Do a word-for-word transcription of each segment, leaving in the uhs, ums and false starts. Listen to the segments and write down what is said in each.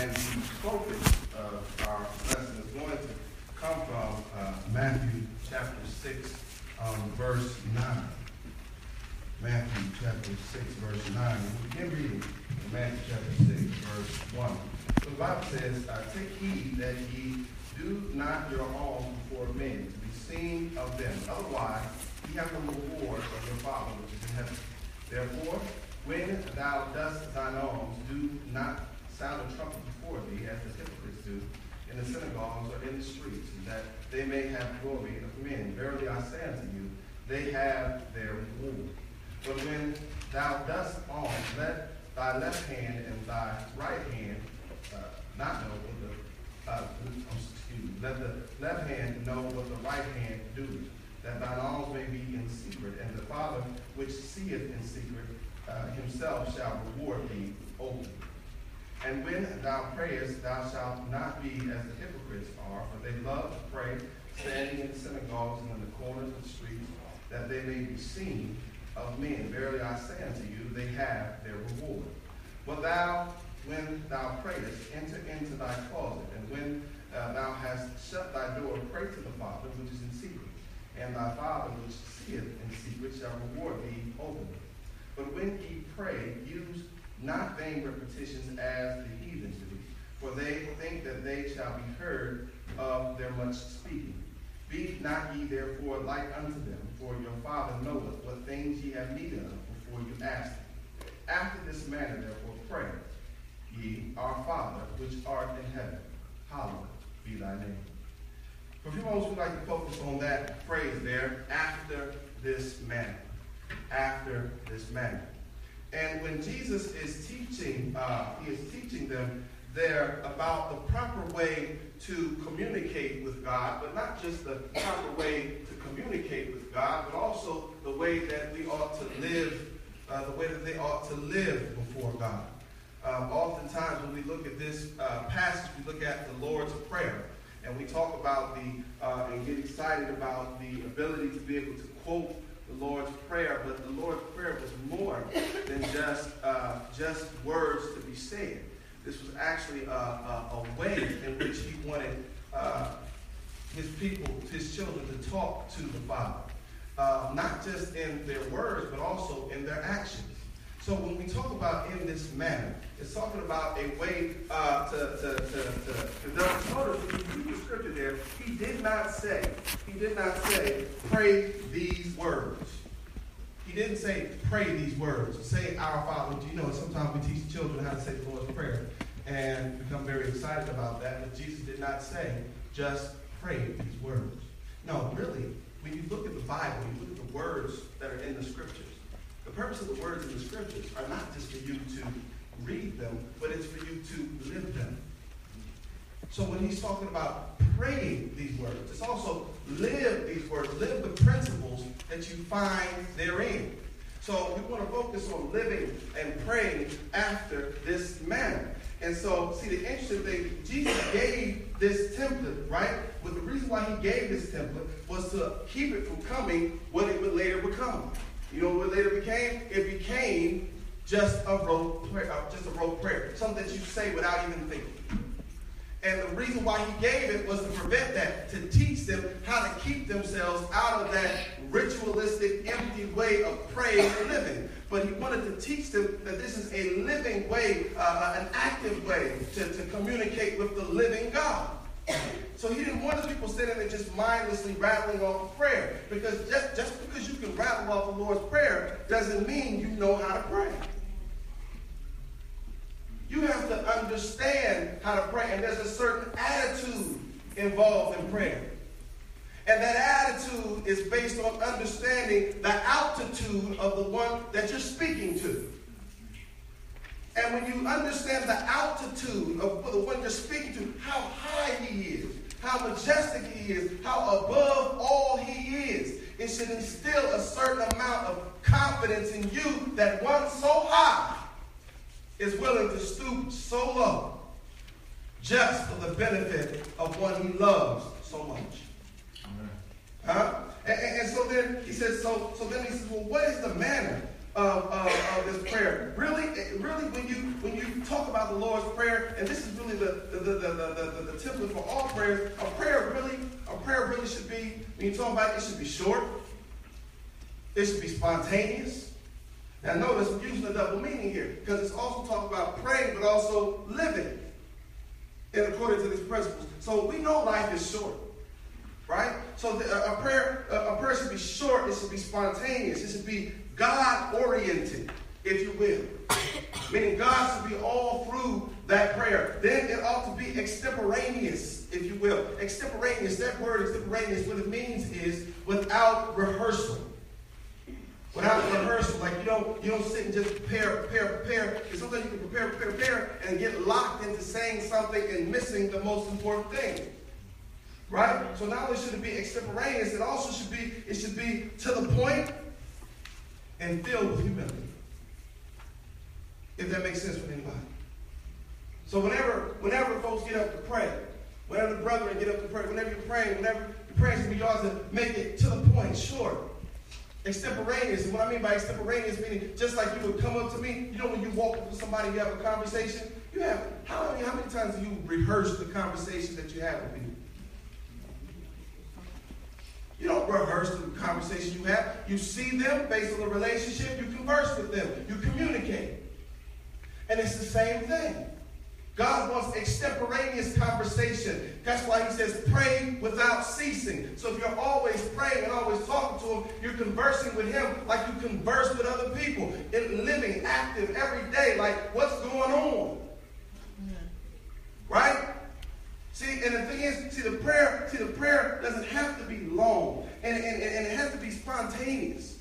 and the focus of our lesson is going to come from uh, Matthew chapter six, um, verse nine. Matthew chapter six, verse nine. We begin reading Matthew chapter six, verse one. The Bible says, uh, "Take heed that ye do not your alms before men, to be seen of them. Otherwise, ye have the reward of your Father which is in heaven. Therefore, when thou dost thine alms, do not sound a trumpet before thee, as the hypocrites do, in the synagogues or in the streets, that they may have glory of men. Verily I say unto you, they have their reward. But when thou dost alms, let thy left hand and thy right hand uh, not know what the uh, excuse me, let the left hand know what the right hand doeth, that thine alms may be in secret, and the Father which seeth in secret uh, himself shall reward thee openly. And when thou prayest, thou shalt not be as the hypocrites are, for they love to pray, standing in the synagogues and in the corners of the streets, that they may be seen of men. Verily I say unto you, they have their reward. But thou, when thou prayest, enter into thy closet, and when uh, thou hast shut thy door, pray to the Father which is in secret, and thy Father which seeth in secret shall reward thee openly. But when ye pray, use not vain repetitions as the heathens do, for they think that they shall be heard of their much speaking. Be not ye therefore like unto them, for your Father knoweth what things ye have need of before you ask him. After this manner therefore pray ye, Our Father which art in heaven, hallowed be thy name." For a few moments we'd like to focus on that phrase there, after this manner. After this manner. And when Jesus is teaching, uh, he is teaching them there about the proper way to communicate with God, but not just the proper way to communicate with God, but also the way that we ought to live, uh, the way that they ought to live before God. Um, oftentimes when we look at this uh, passage, we look at the Lord's Prayer, and we talk about the, uh, and get excited about the ability to be able to quote the Lord's Prayer, but the Lord's Prayer was more than just uh, just words to be said. This was actually a, a, a way in which he wanted uh, his people, his children, to talk to the Father, uh, not just in their words, but also in their actions. So when we talk about in this manner, it's talking about a way uh, to, to, to, to, because notice when you read the scripture there, he did not say, he did not say, pray these words. He didn't say, pray these words, say Our Father. You know, sometimes we teach children how to say the Lord's Prayer and become very excited about that, but Jesus did not say, just pray these words. No, really, when you look at the Bible, you look at the words that are in the scriptures, the purpose of the words in the scriptures are not just for you to read them, but it's for you to live them. So when he's talking about praying these words, it's also live these words, live the principles that you find therein. So we want to focus on living and praying after this manner. And so, see, the interesting thing, Jesus gave this template, right? But the reason why he gave this template was to keep it from coming what it would later become. You know what it later became? It became just a rote prayer, just a rote prayer, something that you say without even thinking. And the reason why he gave it was to prevent that, to teach them how to keep themselves out of that ritualistic, empty way of praying and living. But he wanted to teach them that this is a living way, uh, an active way to, to communicate with the living God. So he didn't want his people sitting there just mindlessly rattling off a prayer. Because just, just because you can rattle off the Lord's Prayer doesn't mean you know how to pray. You have to understand how to pray, and there's a certain attitude involved in prayer. And that attitude is based on understanding the altitude of the one that you're speaking to. And when you understand the altitude of the one you're speaking to, how high he is, how majestic he is, how above all he is, it should instill a certain amount of confidence in you that one so high is willing to stoop so low just for the benefit of one he loves so much. Amen. Huh? And, and, and so then he says, so, so then he says, well, what is the manner of, of, of this prayer. Really, really, when you when you talk about the Lord's Prayer, and this is really the the the the, the, the, the template for all prayers. A prayer really, a prayer really should be, when you talk about it, it should be short. It should be spontaneous. Now, notice I'm using a double meaning here, because it's also talking about praying, but also living in accordance to these principles. So we know life is short, right? So the, a prayer, a prayer should be short. It should be spontaneous. It should be God-oriented, if you will. Meaning God should be all through that prayer. Then it ought to be extemporaneous, if you will. Extemporaneous, that word extemporaneous, what it means is without rehearsal. Without rehearsal, like you don't you don't sit and just prepare, prepare, prepare. And sometimes you can prepare, prepare, prepare, and get locked into saying something and missing the most important thing. Right? So not only should it be extemporaneous, it also should be it should be to the point and filled with humility. If that makes sense with anybody. So whenever whenever folks get up to pray, whenever the brethren get up to pray, whenever you're praying, whenever you're praying, so you ought to make it to the point, short. Extemporaneous, and what I mean by extemporaneous meaning just like you would come up to me, you know when you walk up to somebody, you have a conversation, you have, how many, how many times do you rehearse the conversation that you have with people? You don't rehearse the conversation you have. You see them based on the relationship, you converse with them, you communicate. And it's the same thing. God wants extemporaneous conversation. That's why he says pray without ceasing. So if you're always praying and always talking to him, you're conversing with him like you converse with other people. In living, active, every day, like what's going on? Yeah. Right? See, and the thing is, see the prayer, see the prayer doesn't have to be long. And, and, and it has to be spontaneous.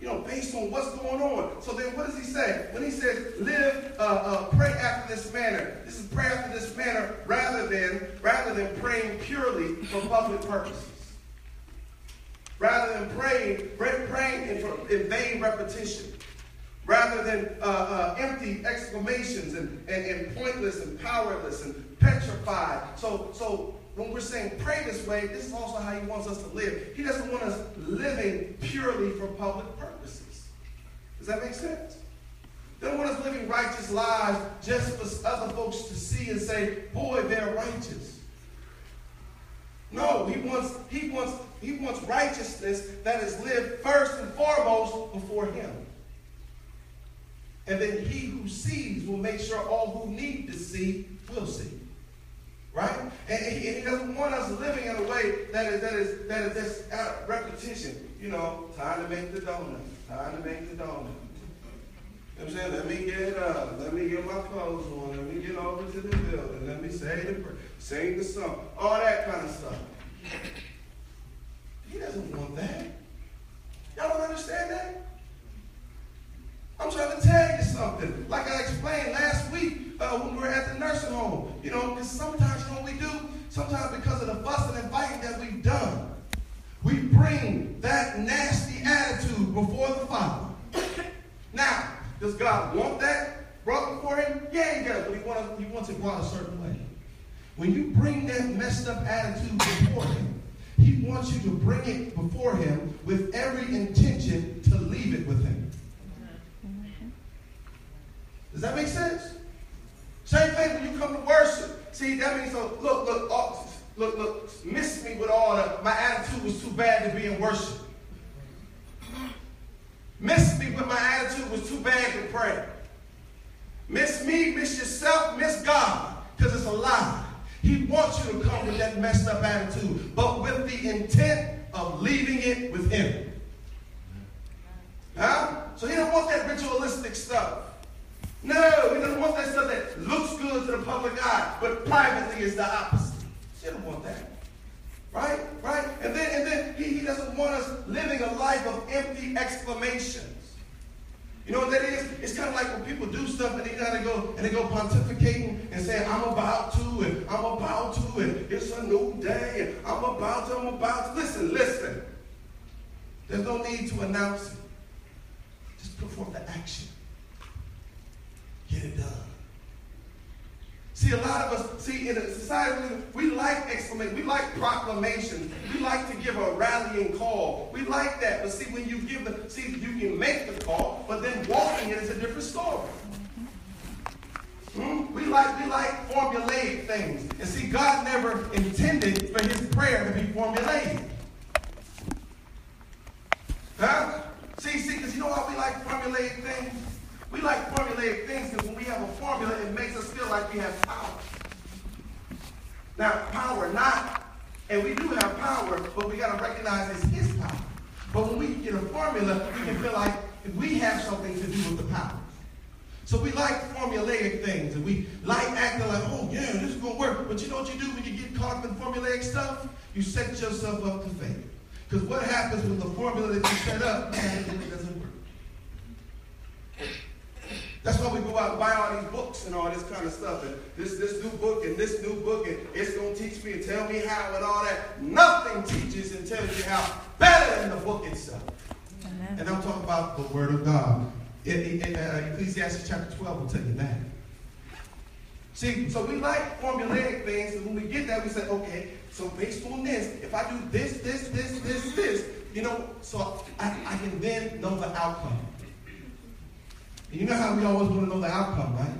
You know, based on what's going on. So then what does he say? When he says, live, uh, uh, pray after this manner. This is prayer after this manner rather than, rather than praying purely for public purposes. Rather than praying, praying in, in vain repetition. Rather than uh, uh, empty exclamations and, and, and pointless and powerless and petrified. So, so when we're saying pray this way, this is also how he wants us to live. He doesn't want us living purely for public purposes. Does that make sense? They don't want us living righteous lives just for other folks to see and say, boy, they're righteous. No, he wants, he wants, he wants righteousness that is lived first and foremost before him. And then he who sees will make sure all who need to see will see. Right? And he, and he doesn't want us living in a way that is that is that is just out repetition. You know, time to make the donut. Time to make the donut. You know what I'm saying? Let me get up. Let me get my clothes on. Let me get over to the building. Let me say the prayer. Sing the song. All that kind of stuff. He doesn't want that. Y'all don't understand that? I'm trying to tell you something. Like I explained last week uh, when we were at the nursing home. You know, because sometimes, you know what we do? Sometimes because of the fussing and fighting that we've done, we bring that nasty attitude before the Father. Now, does God want that brought before him? Yeah, he does, but he, want to, he wants it brought a certain way. When you bring that messed up attitude before him, he wants you to bring it before him with every intention to leave it with him. Does that make sense? Same thing when you come to worship. See, that means, so look, look, oh, look, look, miss me with all the, my attitude was too bad to be in worship. Miss me with my attitude was too bad to pray. Miss me, miss yourself, miss God, because it's a lie. He wants you to come with that messed up attitude, but with the intent of leaving it with him. Huh? So he don't want that ritualistic stuff. No, he doesn't want that stuff that looks good to the public eye, but privately is the opposite. He doesn't want that. Right? Right? And then and then he, he doesn't want us living a life of empty exclamations. You know what that is? It's kind of like when people do stuff and they gotta go and they go pontificating and saying, I'm about to, and I'm about to, and it's a new day, and I'm about to, I'm about to. Listen, listen. There's no need to announce it. Just put forth the action. Get it done. See, a lot of us, see, in a society, we like exclamation, we like proclamations, we like to give a rallying call. We like that, but see, when you give the, see, you can make the call, but then walking it is a different story. Mm-hmm. We like, we like formulaic things. And see, God never intended for his prayer to be formulaic. Huh? See, see, because you know why we like formulaic things? We like formulaic things because when we have a formula, it makes us feel like we have power. Now, power not, and we do have power, but we got to recognize it's his power. But when we get a formula, we can feel like we have something to do with the power. So we like formulaic things, and we like acting like, oh, yeah, this is going to work. But you know what you do when you get caught up in formulaic stuff? You set yourself up to fail. Because what happens with the formula that you set up, man, it doesn't work. That's why we go out and buy all these books and all this kind of stuff. And this, this new book and this new book, and it's going to teach me and tell me how and all that. Nothing teaches and tells you how better than the book itself. Amen. And I'm talking about the Word of God. In, in, uh, Ecclesiastes chapter twelve will tell you that. See, so we like formulaic things, and when we get that, we say, okay, so based on this, if I do this, this, this, this, this, you know, so I, I can then know the outcome. You know how we always want to know the outcome, right?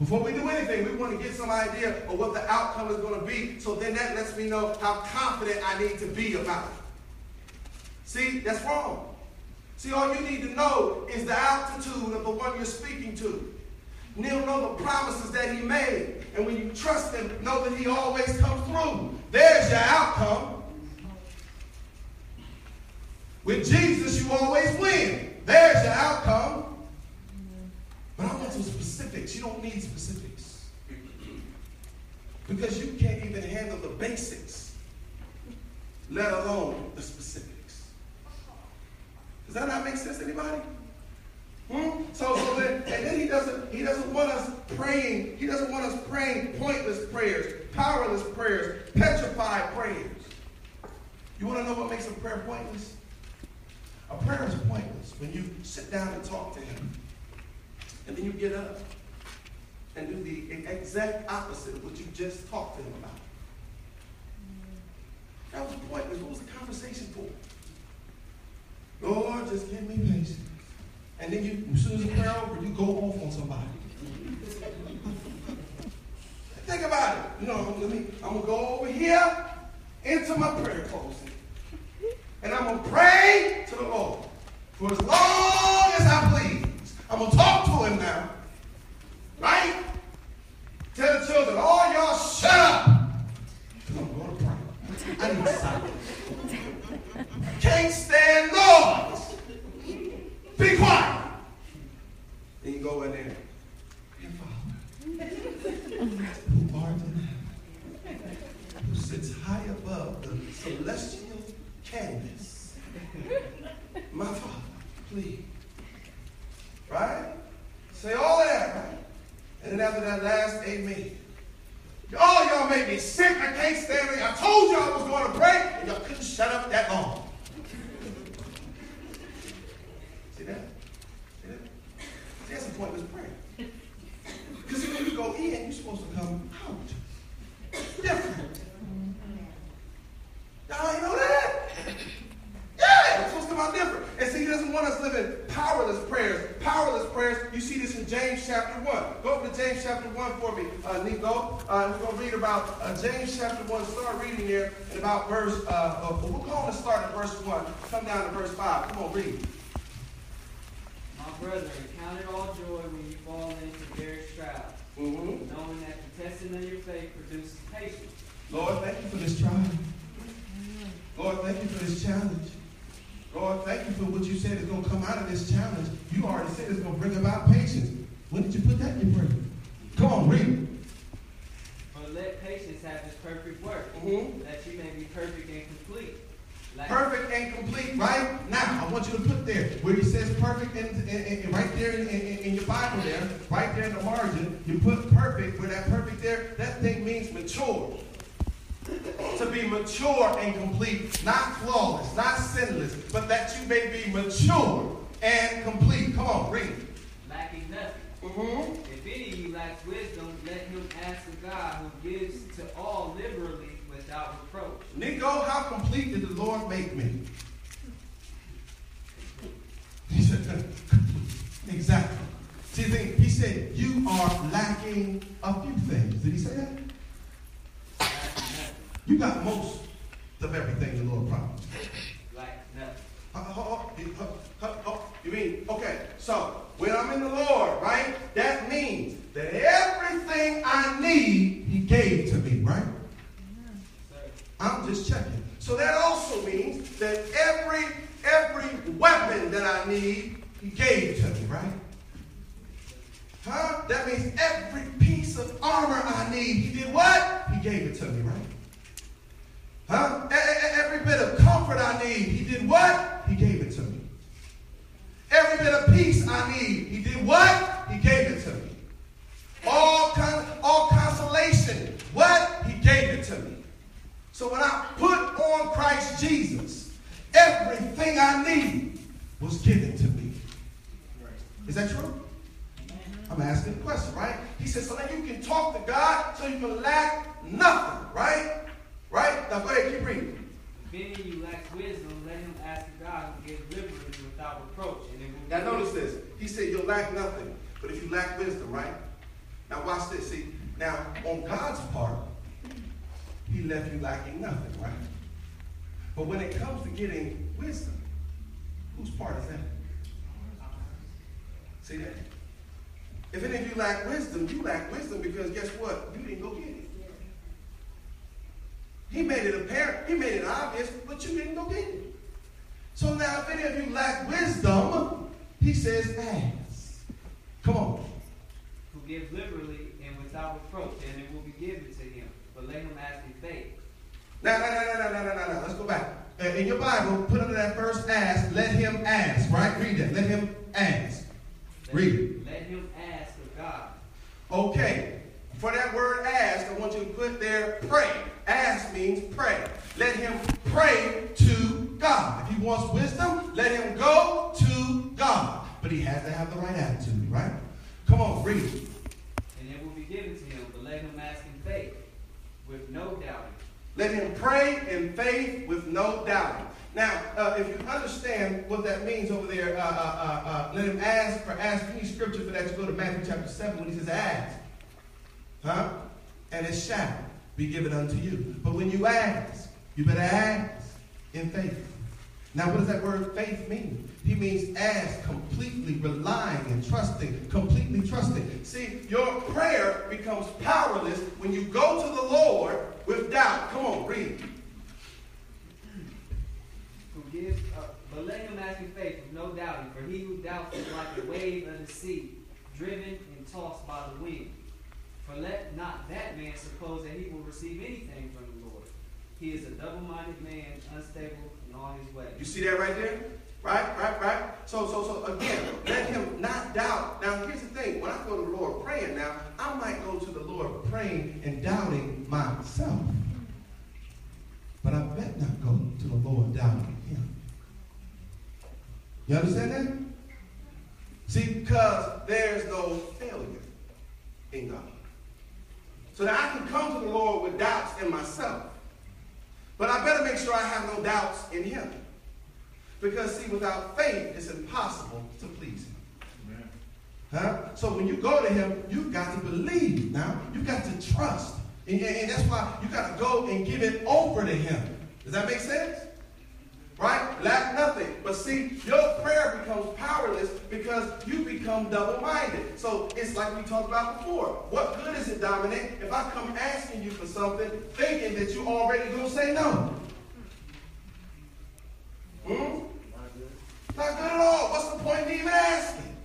Before we do anything, we want to get some idea of what the outcome is going to be, so then that lets me know how confident I need to be about it. See, that's wrong. See, all you need to know is the altitude of the one you're speaking to. And you'll know the promises that he made. And when you trust him, know that he always comes through. There's your outcome. With Jesus, you always win. There's your outcome. But I want some specifics. You don't need specifics. Because you can't even handle the basics, let alone the specifics. Does that not make sense to anybody? Hmm? So, so then, and then he doesn't, he doesn't want us praying, he doesn't want us praying pointless prayers, powerless prayers, petrified prayers. You want to know what makes a prayer pointless? A prayer is pointless when you sit down and talk to him, and then you get up and do the exact opposite of what you just talked to him about. That was pointless. What was the conversation for? Lord, just give me patience. And then you, as soon as the prayer over, you go off on somebody. Think about it. You know, let me, I'm going to go over here into my prayer closet. And I'm going to pray to the Lord for as long as I please. I'm going to talk to him now. Right? Tell the children, all y'all shut up. Because I'm going to pray. I need silence. Can't stand noise. Be quiet. Then you go in there. Dear Father, who art in heaven, who sits high above the celestial canvas, my Father, please. Right? Say all of that, right? And then after that last amen. Oh, y'all made me sick. I can't stand it. I told y'all I was going to pray, and y'all couldn't shut up that long. See that? See that? See, that's a pointless prayer. Because when you go in, you're supposed to come out. Different. Y'all ain't know that? Yeah, we're supposed to come out different. And see, he doesn't want us living powerless prayers. Powerless prayers, you see this in James chapter one. Go over to James chapter one for me, uh, Nico. Uh, we're going to read about uh, James chapter one. Start reading there at about verse, uh, uh, we're going to start at verse one. Come down to verse five. Come on, read. My brethren, count it all joy when you fall into various trials, mm-hmm. knowing that the testing of your faith produces patience. Lord, thank you for this trial. Lord, thank you for this challenge. Lord, thank you for what you said is going to come out of this challenge. You already said it's going to bring about patience. When did you put that in your prayer? Come on, read it. But let patience have its perfect work, mm-hmm. that you may be perfect and complete. Like perfect and complete, right? Now, I want you to put there, where it says perfect, in, in, in, right there in, in, in your Bible there, right there in the margin, you put perfect, where that perfect there, that thing means mature. To be mature and complete, not flawless, not sinless, but that you may be mature and complete. Come on, read. Lacking nothing. Mm-hmm. If any of you lacks wisdom, let him ask of God, who gives to all liberally without reproach. Nico, how complete did the Lord make me? He said, exactly. See, he said, you are lacking a few things. Did he say that? You got most of everything the Lord promised. Like nothing. Oh, oh, oh, oh. You mean, okay, so when I'm in the Lord, right, that means that everything I need, he gave to me, right? I'm just checking. So that also means that every every weapon that I need, he gave to me, right? Huh? That means every piece of armor I need, he did what? He gave it to me, right? Huh? Every bit of comfort I need, he did what? He gave it to me. Every bit of peace I need, he did what? He gave it to me. All con- all consolation, what? He gave it to me. So when I put on Christ Jesus, everything I need was given to me. Is that true? I'm asking a question, right? He says, so that you can talk to God so you can lack nothing, right? Right? Now go ahead, keep reading. If any you lack wisdom, let him ask God who gives liberally without reproach. Now notice this. He said you'll lack nothing, but if you lack wisdom, right? Now watch this. See, now on God's part, he left you lacking nothing, right? But when it comes to getting wisdom, whose part is that? See that? If any of you lack wisdom, you lack wisdom because guess what? You didn't go get it. He made it apparent, he made it obvious, but you didn't go get it. So now if any of you lack wisdom, he says, ask. Come on. Who gives liberally and without reproach, and it will be given to him. But let him ask in faith. Now, now, now, now, now, now, now, let's go back. In your Bible, put under that first ask, let him ask, right? Read that. Let him ask. Read it. Let him ask of God. Okay. For that word ask, I want you to put there pray. Ask means pray. Let him pray to God. If he wants wisdom, let him go to God. But he has to have the right attitude, right? Come on, read it. And it will be given to him, but let him ask in faith. With no doubting. Let him pray in faith with no doubting. Now, uh, if you understand what that means over there, uh, uh, uh, uh, let him ask for ask any scripture for that. You go to Matthew chapter seven when he says ask. Huh? And it shall be given unto you. But when you ask, you better ask in faith. Now, what does that word faith mean? He means ask completely relying and trusting, completely trusting. See, your prayer becomes powerless when you go to the Lord with doubt. Come on, read. Who gives up, but let him ask in faith with no doubting, for he who doubts is like a wave of the sea, driven and tossed by the wind. For let not that man suppose that he will receive anything from the Lord. He is a double-minded man, unstable in all his ways. You see that right there? Right, right, right. So, so, so again, let him not doubt. Now, here's the thing. When I go to the Lord praying now, I might go to the Lord praying and doubting myself. But I bet not go to the Lord doubting him. You understand that? See, because there's no failure in God. So that I can come to the Lord with doubts in myself. But I better make sure I have no doubts in him. Because, see, without faith, it's impossible to please him. Amen. Huh? So when you go to him, you've got to believe now. You've got to trust. And, and that's why you got to go and give it over to him. Does that make sense? Right? Lack nothing. But see, your prayer becomes powerless because you become double-minded. So it's like we talked about before. What good is it, Dominic, if I come asking you for something thinking that you already going to say no? Hmm? Not good at all. What's the point in even asking?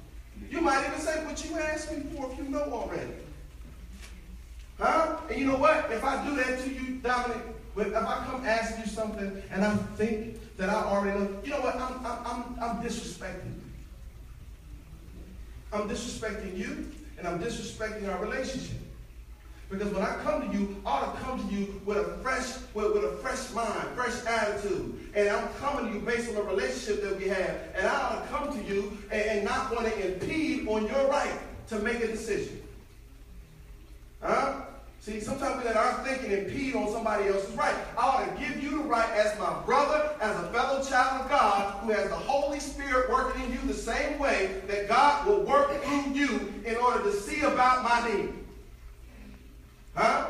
You might even say what you asked me for if you know already. Huh? And you know what? If I do that to you, Dominic, if I come ask you something and I think that I already know, you know what? I'm, I'm, I'm, I'm disrespecting you. I'm disrespecting you and I'm disrespecting our relationship. Because when I come to you, I ought to come to you with a fresh, with, with a fresh mind, fresh attitude. And I'm coming to you based on the relationship that we have. And I ought to come to you and, and not want to impede on your right to make a decision. Huh? See, sometimes we let our thinking impede on somebody else's right. I ought to give you the right as my brother, as a fellow child of God, who has the Holy Spirit working in you the same way that God will work through you in order to see about my need. Huh?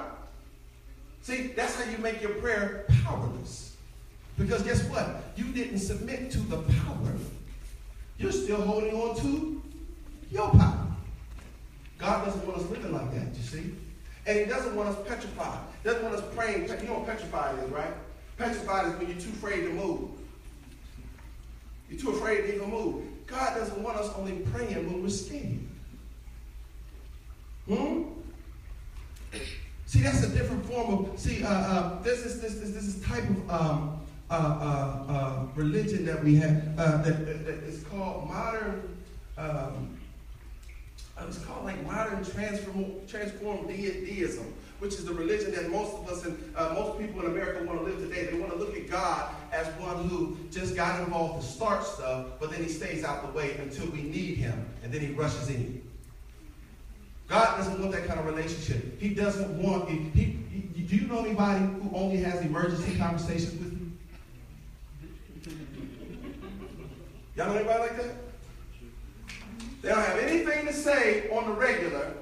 See, that's how you make your prayer powerless. Because guess what? You didn't submit to the power. You're still holding on to your power. God doesn't want us living like that, you see? And he doesn't want us petrified. He doesn't want us praying. You know what petrified is, right? Petrified is when you're too afraid to move. You're too afraid to even move. God doesn't want us only praying when we're scared. Hmm? See, that's a different form of, see, uh, uh, this is this is, this is type of um, uh, uh, uh, religion that we have, uh, that, that, that is called modern, um, it's called like modern transform, transformed de- deism, which is the religion that most of us and uh, most people in America want to live today. They want to look at God as one who just got involved to start stuff, but then he stays out the way until we need him, and then he rushes in. God doesn't want that kind of relationship. He doesn't want it. He, he, do you know anybody who only has emergency conversations with you? Y'all know anybody like that? They don't have anything to say on the regular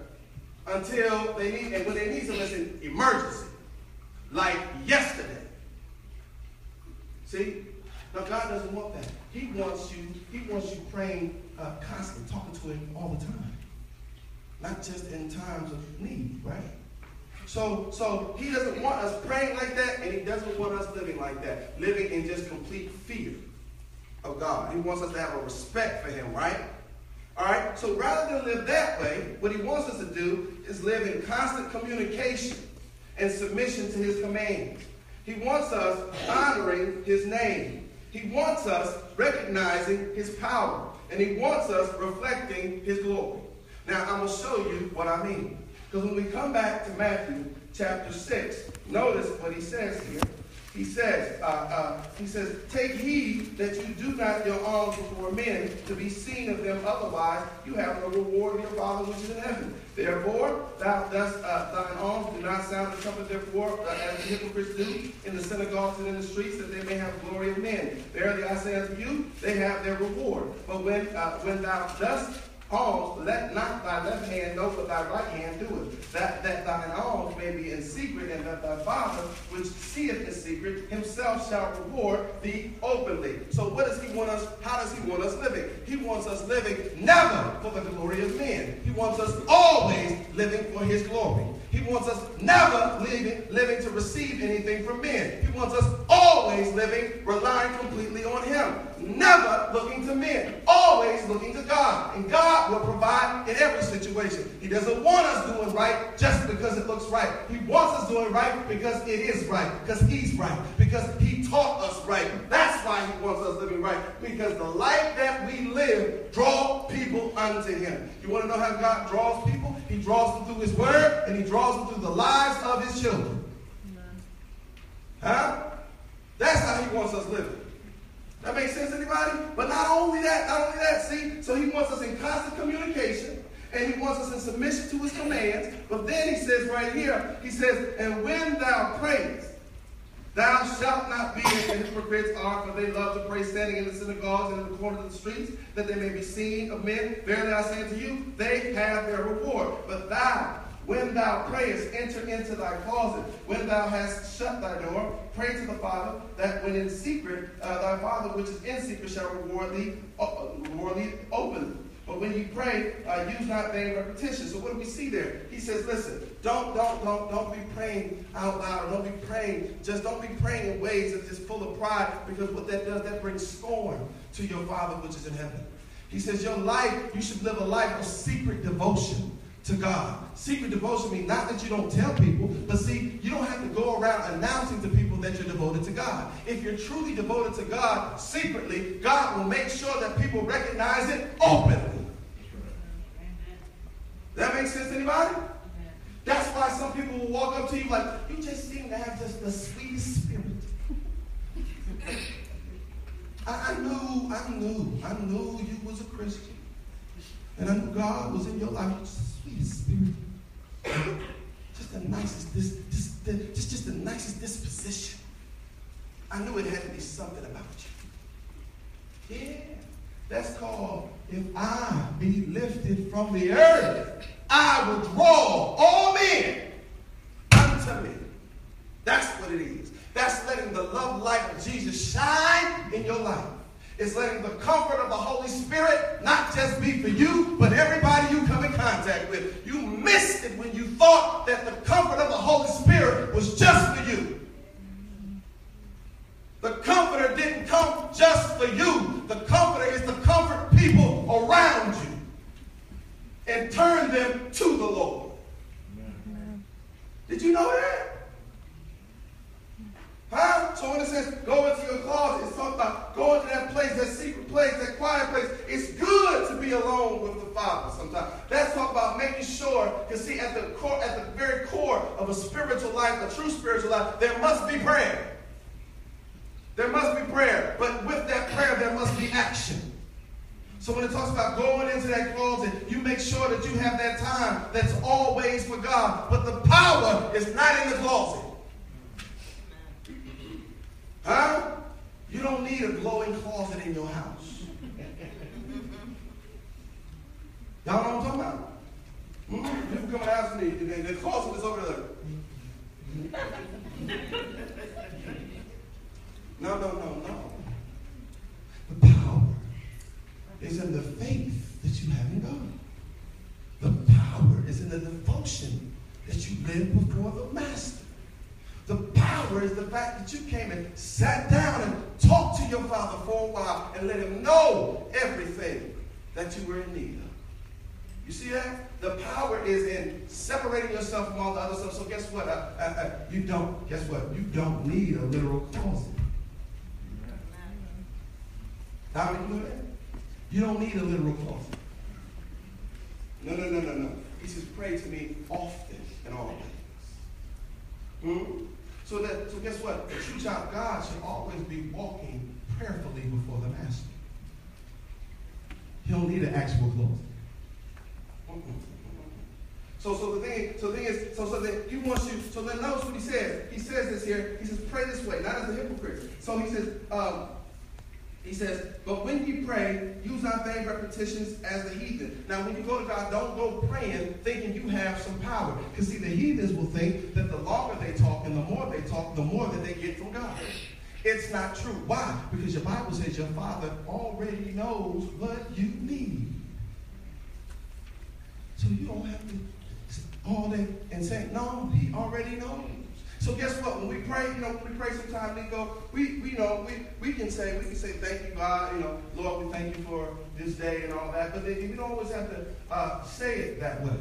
until they need, and when they need something, it's an emergency. Like yesterday. See? Now God doesn't want that. He wants you, he wants you praying uh, constantly, talking to him all the time. Not just in times of need, right? So, so he doesn't want us praying like that, and he doesn't want us living like that. Living in just complete fear of God. He wants us to have a respect for him, right? All right, so rather than live that way, what he wants us to do is live in constant communication and submission to his commands. He wants us honoring his name. He wants us recognizing his power, and he wants us reflecting his glory. Now, I'm going to show you what I mean. Because when we come back to Matthew chapter six, notice what he says here. He says, uh, uh, he says, take heed that you do not your alms before men to be seen of them. Otherwise, you have no reward of your Father which is in heaven. Therefore, thou dost uh, thine alms, do not sound the trumpet, therefore, uh, as the hypocrites do in the synagogues and in the streets, that they may have glory of men. Verily, I say unto you, they have their reward. But when uh, when thou dost alms, let not thy left hand know, but thy right hand do it, that, that thine alms may be in secret, and that thy Father, which seeth in secret, himself shall reward thee openly. So what does he want us, how does he want us living? He wants us living never for the glory of men. He wants us always living for his glory. He wants us never living, living to receive anything from men. He wants us always living, relying completely on him. Never looking to men. Always looking to God. And God will provide in every situation. He doesn't want us doing right just because it looks right. He wants us doing right because it is right. Because he's right. Because he taught us right. That's why he wants us living right. Because the life that we live draws people unto him. You want to know how God draws people? He draws them through his word, and he draws them through the lives of his children. Huh? That's how he wants us living. That makes sense, anybody? But not only that, not only that, see? So he wants us in constant communication, and he wants us in submission to his commands. But then he says right here, he says, and when thou prayest, thou shalt not be as the hypocrites are, for they love to pray standing in the synagogues and in the corners of the streets, that they may be seen of men. Verily I say unto you, they have their reward. But thou, when thou prayest, enter into thy closet. When thou hast shut thy door, pray to the Father, that when in secret, uh, thy Father which is in secret shall reward thee, uh, reward thee openly. But when you pray, uh, use not vain repetition. So what do we see there? He says, listen, don't, don't, don't, don't be praying out loud. Don't be praying. Just don't be praying in ways that's just full of pride, because what that does, that brings scorn to your Father which is in heaven. He says, your life, you should live a life of secret devotion to God. Secret devotion means not that you don't tell people, but see, you don't have to go around announcing to people that you're devoted to God. If you're truly devoted to God secretly, God will make sure that people recognize it openly. That makes sense to anybody? Yeah. That's why some people will walk up to you like, you just seem to have just the sweetest spirit. I, I knew, I knew, I knew you was a Christian. And until God was in your life, sweetest spirit. Just the nicest, this, this, the, just, just the nicest disposition. I knew it had to be something about you. Yeah. That's called, if I be lifted from the earth, I will draw all men unto me. That's what it is. That's letting the love light of Jesus shine in your life. It's letting the comfort of the Holy Spirit not just be for you, but everybody you come in contact with. You missed it when you thought that the comfort of the Holy Spirit was just for you. The Comforter didn't come just for you. The Comforter is to comfort people around you and turn them to the Lord. Amen. Did you know that? Huh? So when it says go into your closet, it's talking about going to that place, that secret place, that quiet place. It's good to be alone with the Father sometimes. That's talking about making sure, you see, at the core, at the very core of a spiritual life, a true spiritual life, there must be prayer. There must be prayer. But with that prayer, there must be action. So when it talks about going into that closet, you make sure that you have that time that's always for God. But the power is not in the closet. Huh? You don't need a glowing closet in your house. Y'all know what I'm talking about? Mm-hmm. People come and ask me today. The closet is over there. No, no, no, no. The power is in the faith that you have in God. The power is in the devotion that you live before the Master. The power is the fact that you came and sat down and talked to your Father for a while and let him know everything that you were in need of. You see that? The power is in separating yourself from all the other stuff. So guess what? I, I, I, you don't, guess what? You don't need a literal closet. How do you know that? You don't need a literal closet. No, no, no, no, no. He says, pray to me often and always. Hmm? So that, so guess what? The true child of God should always be walking prayerfully before the Master. He don't need an actual closet. Mm-hmm. So, so the thing, so the thing is, so, so that he wants you. So then notice what he says. He says this here. He says, pray this way, not as a hypocrite. So he says, um, he says, but when you pray, use not vain repetitions as the heathen. Now, when you go to God, don't go praying thinking you have some power. Because, see, the heathens will think that the longer they talk and the more they talk, the more that they get from God. It's not true. Why? Because your Bible says your Father already knows what you need. So you don't have to sit all day and say, no, he already knows. So guess what? When we pray, you know, when we pray sometimes we go, we, we you know, we, we can say, we can say, thank you, God, you know, Lord, we thank you for this day and all that. But then we don't always have to uh, say it that way.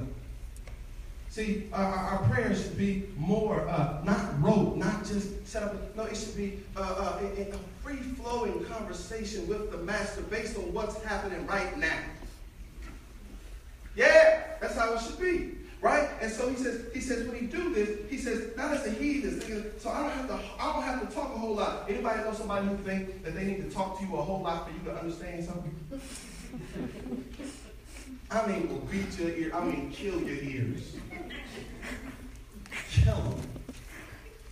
See, our, our prayers should be more, uh, not rote, not just set up. No, it should be uh, uh, a, a free-flowing conversation with the Master based on what's happening right now. Yeah, that's how it should be. Right? And so he says, he says, when he do this, he says, not as a heathen. So I don't have to I don't have to talk a whole lot. Anybody know somebody who think that they need to talk to you a whole lot for you to understand something? I mean, will beat your ear, I mean kill your ears. Kill them.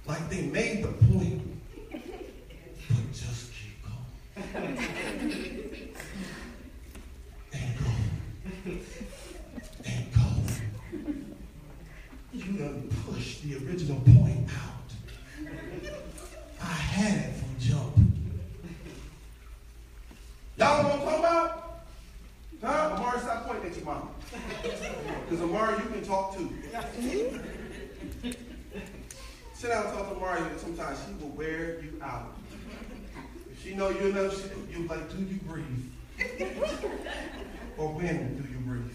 Like they made the point. But just keep going. And go. And go. You done pushed the original point out. I had it from jump. Y'all know what I'm talking about? Huh? Amari, stop pointing at your mama. Because Amari, you can talk too. Sit down and talk to Amari. Sometimes she will wear you out. If she know you enough, she you like, do you breathe? Or when do you breathe?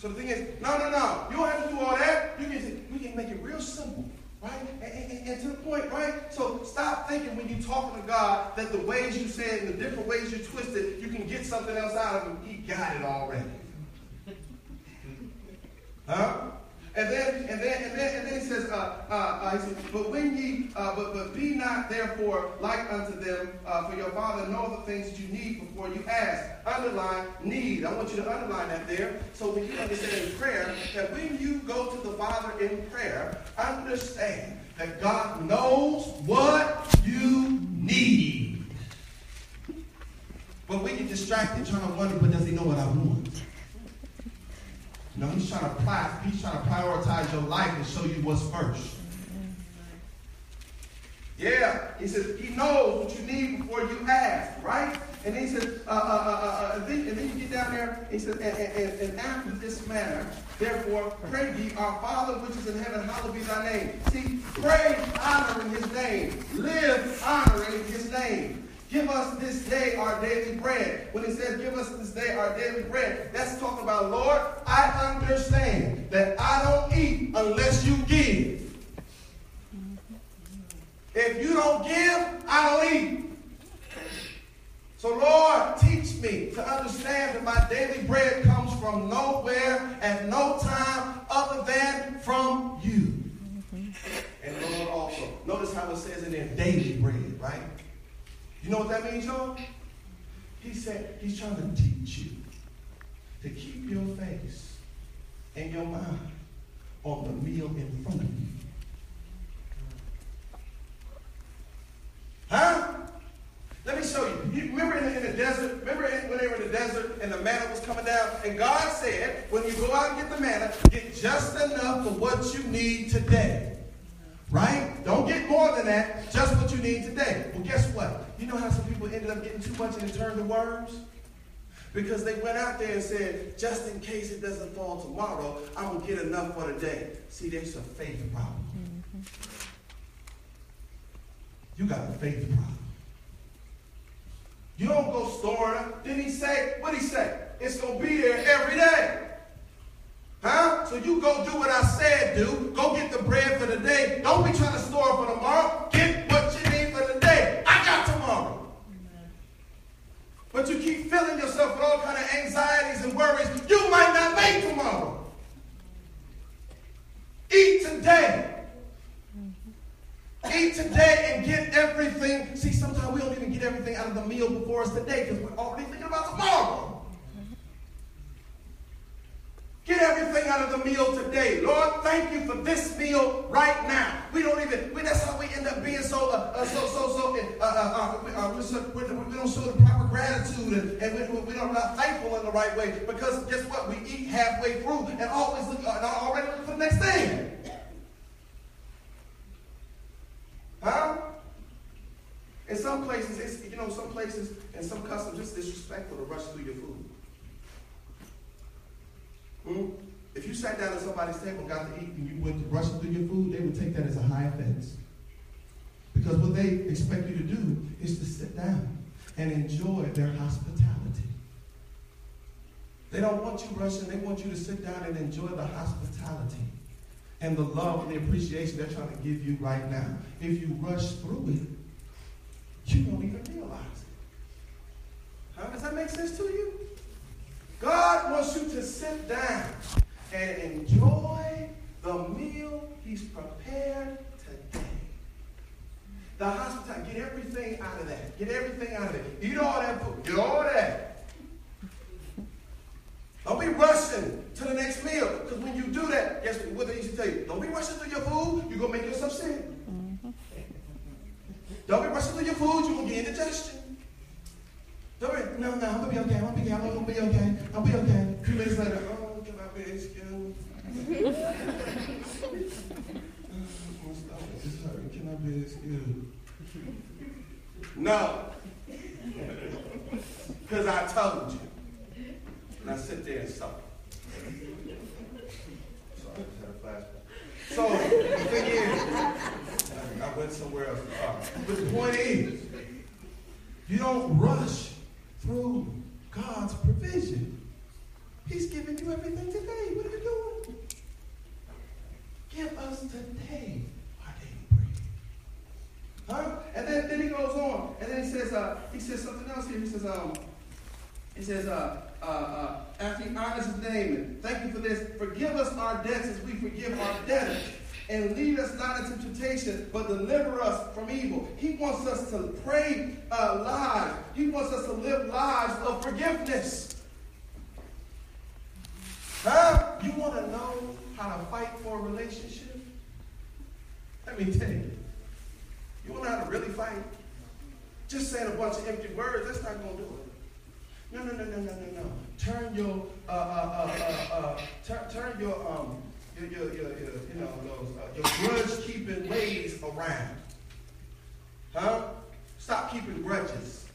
So the thing is, no, no, no. You don't have to do all that. You can, we can make it real simple, right? And, and, and to the point, right? So stop thinking when you're talking to God that the ways you said and the different ways you twist it, you can get something else out of him. He got it already. Huh? And then, and then, and then, and then he says, uh, uh, uh, he says, but when ye, uh, but, but be not therefore like unto them, uh, for your Father knoweth the things that you need before you ask. Underline need. I want you to underline that there. So when you understand in prayer, that when you go to the Father in prayer, understand that God knows what you need. But when you're distracted, trying to wonder, but does he know what I want? No, he's trying to apply, he's trying to prioritize your life and show you what's first. Yeah, he says, he knows what you need before you ask, right? And he says, uh, uh, uh, uh, and, then, and then you get down there, he says, and, and, and, and after this manner, therefore, pray ye, our Father which is in heaven, hallowed be thy name. See, pray honoring his name. Live honoring his name. Give us this day our daily bread. When it says give us this day our daily bread, that's talking about, Lord, I understand that I don't eat unless you give. If you don't give, I don't eat. So, Lord, teach me to understand that my daily bread comes from nowhere at no time other than from you. And, Lord, also, notice how it says in there, daily bread, right? You know what that means, y'all? He said he's trying to teach you to keep your face and your mind on the meal in front of you. Huh? Let me show you. You remember in the, in the desert, remember in, when they were in the desert and the manna was coming down? And God said, when you go out and get the manna, get just enough for what you need today. Right? Don't get more than that. Just what you need today. Well, guess what? You know how some people ended up getting too much and it turned to worms? Because they went out there and said, just in case it doesn't fall tomorrow, I'm going to get enough for today. See, there's a faith problem. Mm-hmm. You got a faith problem. You don't go storing up. Didn't he say? What'd he say? It's going to be there every day. Huh? So you go do what I said do. Go get the bread for the day. Don't be trying to store for tomorrow. Get what you need for the day. I got tomorrow. Amen. But you keep filling yourself with all kind of anxieties and worries. You might not make tomorrow. Eat today. Eat today and get everything. See, sometimes we don't even get everything out of the meal before us today because we're already thinking about tomorrow. Get everything out of the meal today. Lord, thank you for this meal right now. We don't even, we, that's how we end up being so, uh, uh, so, so, so, uh, uh, uh, we, uh, so we, we don't show the proper gratitude and, and we, we don't, we're not thankful in the right way because guess what? We eat halfway through and always look, uh, and I already look for the next thing. Huh? In some places, it's, you know, some places and some customs, it's disrespectful to rush through your food. If you sat down at somebody's table and got to eat and you went to rush through your food, they would take that as a high offense. Because what they expect you to do is to sit down and enjoy their hospitality. They don't want you rushing. They want you to sit down and enjoy the hospitality and the love and the appreciation they're trying to give you right now. If you rush through it, you don't even realize it. Huh? Does that make sense to you? God wants you to sit down and enjoy the meal he's prepared today. The hospitality, get everything out of that. Get everything out of it. Eat all that food. Get all that. Don't be rushing to the next meal. Because when you do that, guess what they used to tell you? Don't be rushing through your food. You're going to make yourself sick. Mm-hmm. Don't be rushing through your food. You're going to get indigestion. No, no, I'm gonna be okay. I'm gonna be okay. I'm gonna be okay. I'll be okay. Two minutes later, oh, can I be excused? My stomach is hurting. Can I be excused? No, because I told you. And I sit there and suffer. Sorry, I had a flashback. So the thing is, I went somewhere else. But the point is, you don't rush through God's provision. He's giving you everything today. What are you doing? Give us today our daily bread. Huh? And then, then he goes on. And then he says, uh, he says something else here. He says, um, he says, uh, uh, uh, he honors his name. And thank you for this. Forgive us our debts as we forgive our debtors. And lead us not into temptation, but deliver us from evil. He wants us to pray uh, lives. He wants us to live lives of forgiveness. Huh? You want to know how to fight for a relationship? Let me tell you. You want to know how to really fight? Just saying a bunch of empty words, that's not going to do it. No, no, no, no, no, no, no. Turn your, uh, uh, uh, uh, uh turn, turn your, um, Your, your, your, your, you know, those, uh, your grudge-keeping ways around. Huh? Stop keeping grudges.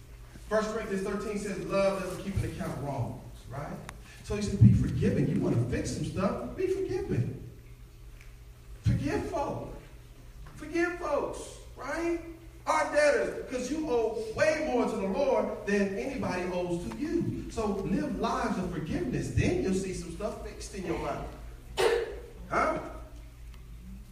First Corinthians thirteen says love doesn't keep an account of wrongs, right? So he said, be forgiving. You want to fix some stuff? Be forgiving. Forgive folks. Forgive folks, right? Our debtors, because you owe way more to the Lord than anybody owes to you. So live lives of forgiveness. Then you'll see some stuff fixed in your life. Huh?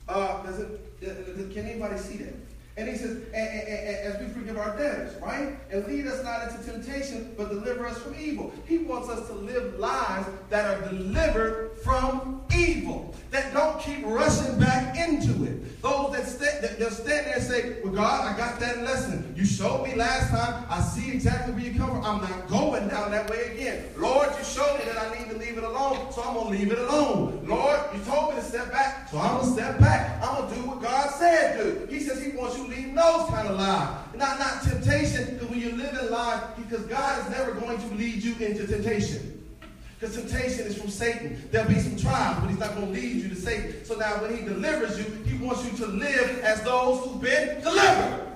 Uh, does it, does, can anybody see that? And he says, a, a, a, as we forgive our debtors, right? And lead us not into temptation, but deliver us from evil. He wants us to live lives that are delivered from evil, that don't keep rushing back into it. Those that, st- that, that stand there and say, well, God, I got that lesson. You showed me last time. I see exactly where you come from. I'm not going down that way again. Lord, you showed me that I need to leave it alone, so I'm going to leave it alone. Lord, you told me to step back, so I'm going to step back. I'm going to do what God said to. He says he wants you leading those kind of lives, not not temptation. Because when you live in life, because God is never going to lead you into temptation. Because temptation is from Satan. There'll be some trials, but he's not going to lead you to Satan. So now, when he delivers you, he wants you to live as those who've been delivered,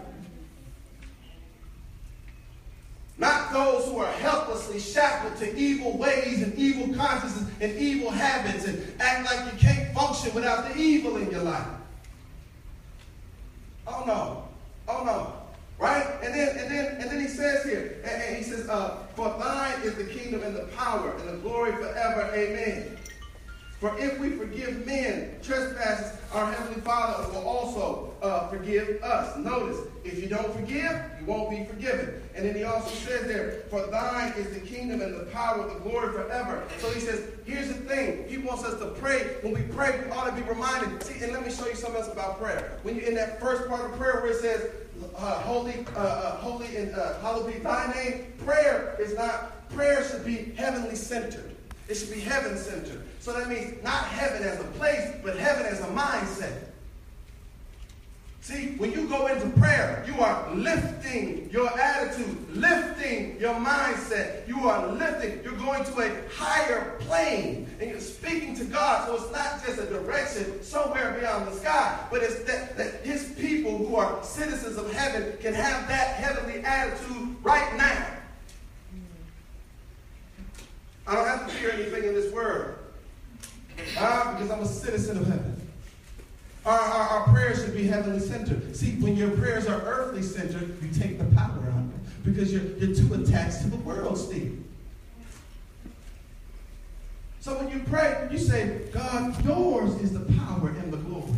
not those who are helplessly shackled to evil ways and evil consciences and evil habits and act like you can't function without the evil in your life. Oh no, oh no, right? And then, and then, and then he says here, and, and he says, uh, "For thine is the kingdom and the power and the glory forever, amen." For if we forgive men trespasses, our heavenly Father will also uh, forgive us. Notice, if you don't forgive, you won't be forgiven. And then he also says there, "For thine is the kingdom and the power and the glory forever." So he says, here's the thing. He wants us to pray. When we pray, we ought to be reminded. See, and let me show you something else about prayer. When you're in that first part of prayer where it says, uh, "Holy, uh, uh, holy, and uh, hallowed be thy name," prayer is not. Prayer should be heavenly centered. It should be heaven centered. So that means not heaven as a place, but heaven as a mindset. See, when you go into prayer, you are lifting your attitude, lifting your mindset. You are lifting. You're going to a higher plane, and you're speaking to God. So it's not just a direction somewhere beyond the sky, but it's that, that his people who are citizens of heaven can have that heavenly attitude right now. I don't have to fear anything in this world, uh, because I'm a citizen of heaven. Our, our, our prayers should be heavenly centered. See, when your prayers are earthly centered, you take the power out of it because you're, you're too attached to the world, Steve. So when you pray, you say, God, yours is the power and the glory.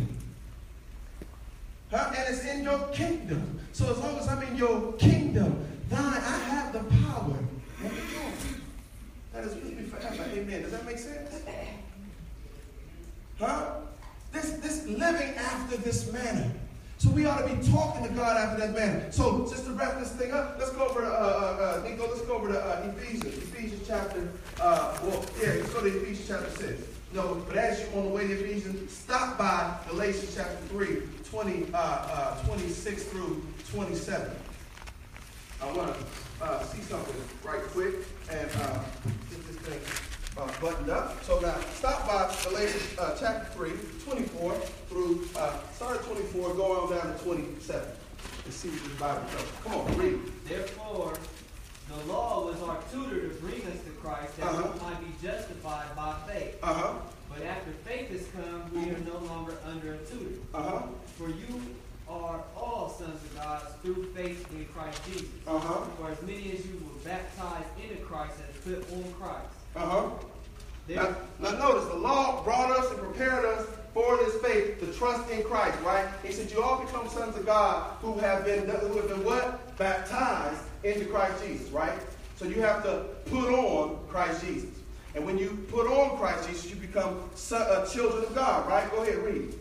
Huh? And it's in your kingdom. So as long as I'm in your kingdom, thine, I have the power and the glory. That is with me forever. Amen. Does that make sense? Huh? This, this living after this manner. So we ought to be talking to God after that manner. So just to wrap this thing up, let's go over to uh, uh, uh, Nico. Let's go over to uh, Ephesians. Ephesians chapter. Uh, well, yeah. Let's go to Ephesians chapter six. No, but as you're on the way to Ephesians, stop by Galatians chapter three, twenty, uh, uh, twenty-six through twenty-seven. I want to uh, see something right quick and uh, get this thing uh, buttoned up. So now, stop by Galatians uh, chapter three, twenty-four through, uh, start at twenty-four, go on down to twenty-seven. Let's see what this Bible tells us. Come on, read. Therefore, the law was our tutor to bring us to Christ that uh-huh. we might be justified by faith. Uh-huh. But after faith has come, we are no longer under a tutor. Uh-huh. For you are all sons of God through faith in Christ Jesus. Uh-huh. For as many as you were baptized into Christ as put on Christ. Uh-huh. Now, now notice, the law brought us and prepared us for this faith, to trust in Christ, right? He said, you all become sons of God who have been, who have been what? Baptized into Christ Jesus, right? So you have to put on Christ Jesus. And when you put on Christ Jesus, you become children of God, right? Go ahead, read.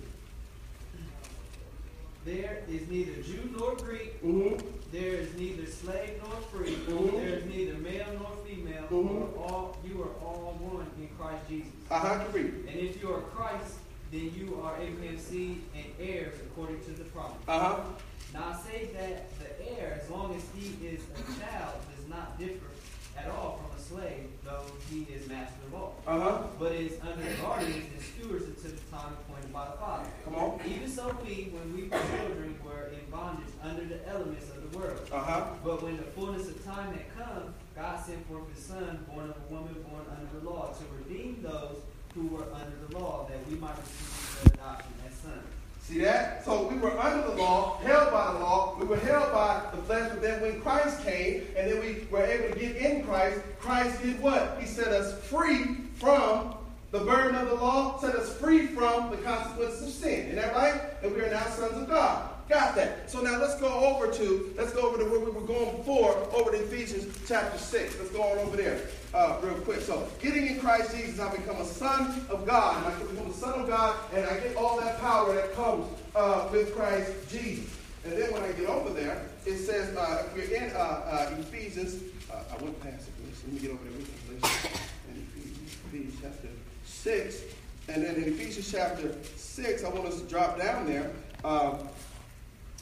There is neither Jew nor Greek. Mm-hmm. There is neither slave nor free. Mm-hmm. There is neither male nor female. Mm-hmm. all, you are all one in Christ Jesus. Uh-huh, can read. And if you are Christ, then you are Abraham's seed and heirs according to the promise. Uh-huh. Now I say that the heir, as long as he is a child, does not differ at all from a slave, though he is master of all. Uh-huh. But is under guardians and stewards until the time appointed by the Father. Come on. Even so we, when we were children, were in bondage under the elements of the world. Uh-huh. But when the fullness of time had come, God sent forth his Son, born of a woman, born under the law, to redeem those who were under the law, that we might receive the adoption as sons. See that? So we were under the law, held by the law. We were held by the flesh, but then when Christ came, and then we were able to get in Christ, Christ did what? He set us free from the burden of the law, set us free from the consequences of sin. Isn't that right? And we are now sons of God. Got that. So now let's go over to, let's go over to where we were going before, over to Ephesians chapter six. Let's go on over there uh, real quick. So getting in Christ Jesus, I become a son of God. And I can become a son of God, and I get all that power that comes uh, with Christ Jesus. And then when I get over there, it says, uh, we're in uh, uh, Ephesians, uh, I went past it. Let me get over there. And Ephesians, Ephesians chapter six. And then in Ephesians chapter six, I want us to drop down there. Um,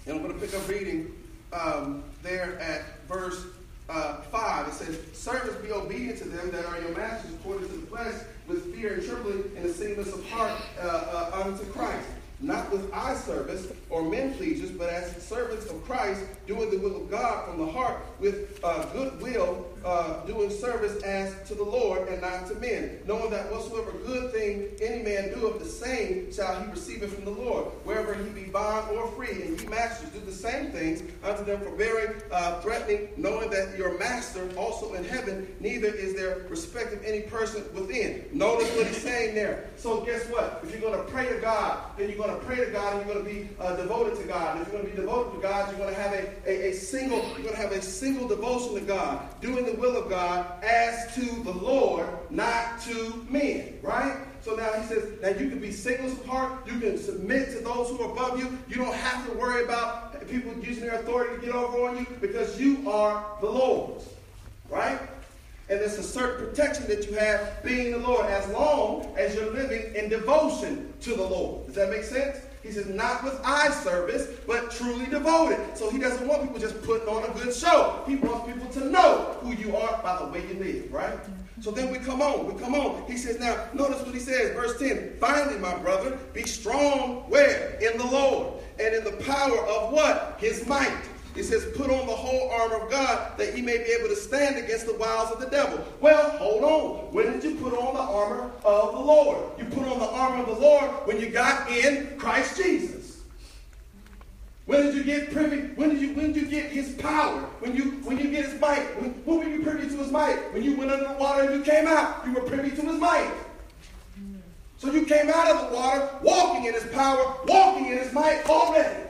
And I'm going to pick up reading um, there at verse uh, five. It says, servants, be obedient to them that are your masters according to the flesh, with fear and trembling, and a singleness of heart uh, uh, unto Christ. Not with eye service or men pleasers, but as servants of Christ, doing the will of God from the heart, with uh, good will, uh, doing service as to the Lord and not to men, knowing that whatsoever good thing any man doeth, the same shall he receive it from the Lord, wherever he be bond or free. And ye masters, do the same things unto them, forbearing, uh, threatening, knowing that your master also in heaven, neither is there respect of any person within. Notice what he's saying there. So guess what? If you're going to pray to God, then you're going to pray to God, and you're going to be uh, devoted to God. And if you're going to be devoted to God, you're going to have a, a, a single, you're going to have a single devotion to God, doing the will of God as to the Lord, not to men. Right? So now he says that you can be singles of heart, you can submit to those who are above you. You don't have to worry about people using their authority to get over on you, because you are the Lord's. Right? And it's a certain protection that you have being the Lord, as long as you're living in devotion to the Lord. Does that make sense? He says, not with eye service, but truly devoted. So he doesn't want people just putting on a good show. He wants people to know who you are by the way you live, right? So then we come on, we come on. He says, now, notice what he says, verse ten. Finally, my brother, be strong where? In the Lord, and in the power of what? His might. It says, put on the whole armor of God, that ye may be able to stand against the wiles of the devil. Well, hold on. When did you put on the armor of the Lord? You put on the armor of the Lord when you got in Christ Jesus. When did you get privy? When did you when did you get his power? When you when you get his might? When, when were you privy to his might? When you went under the water and you came out, you were privy to his might. So you came out of the water walking in his power, walking in his might already.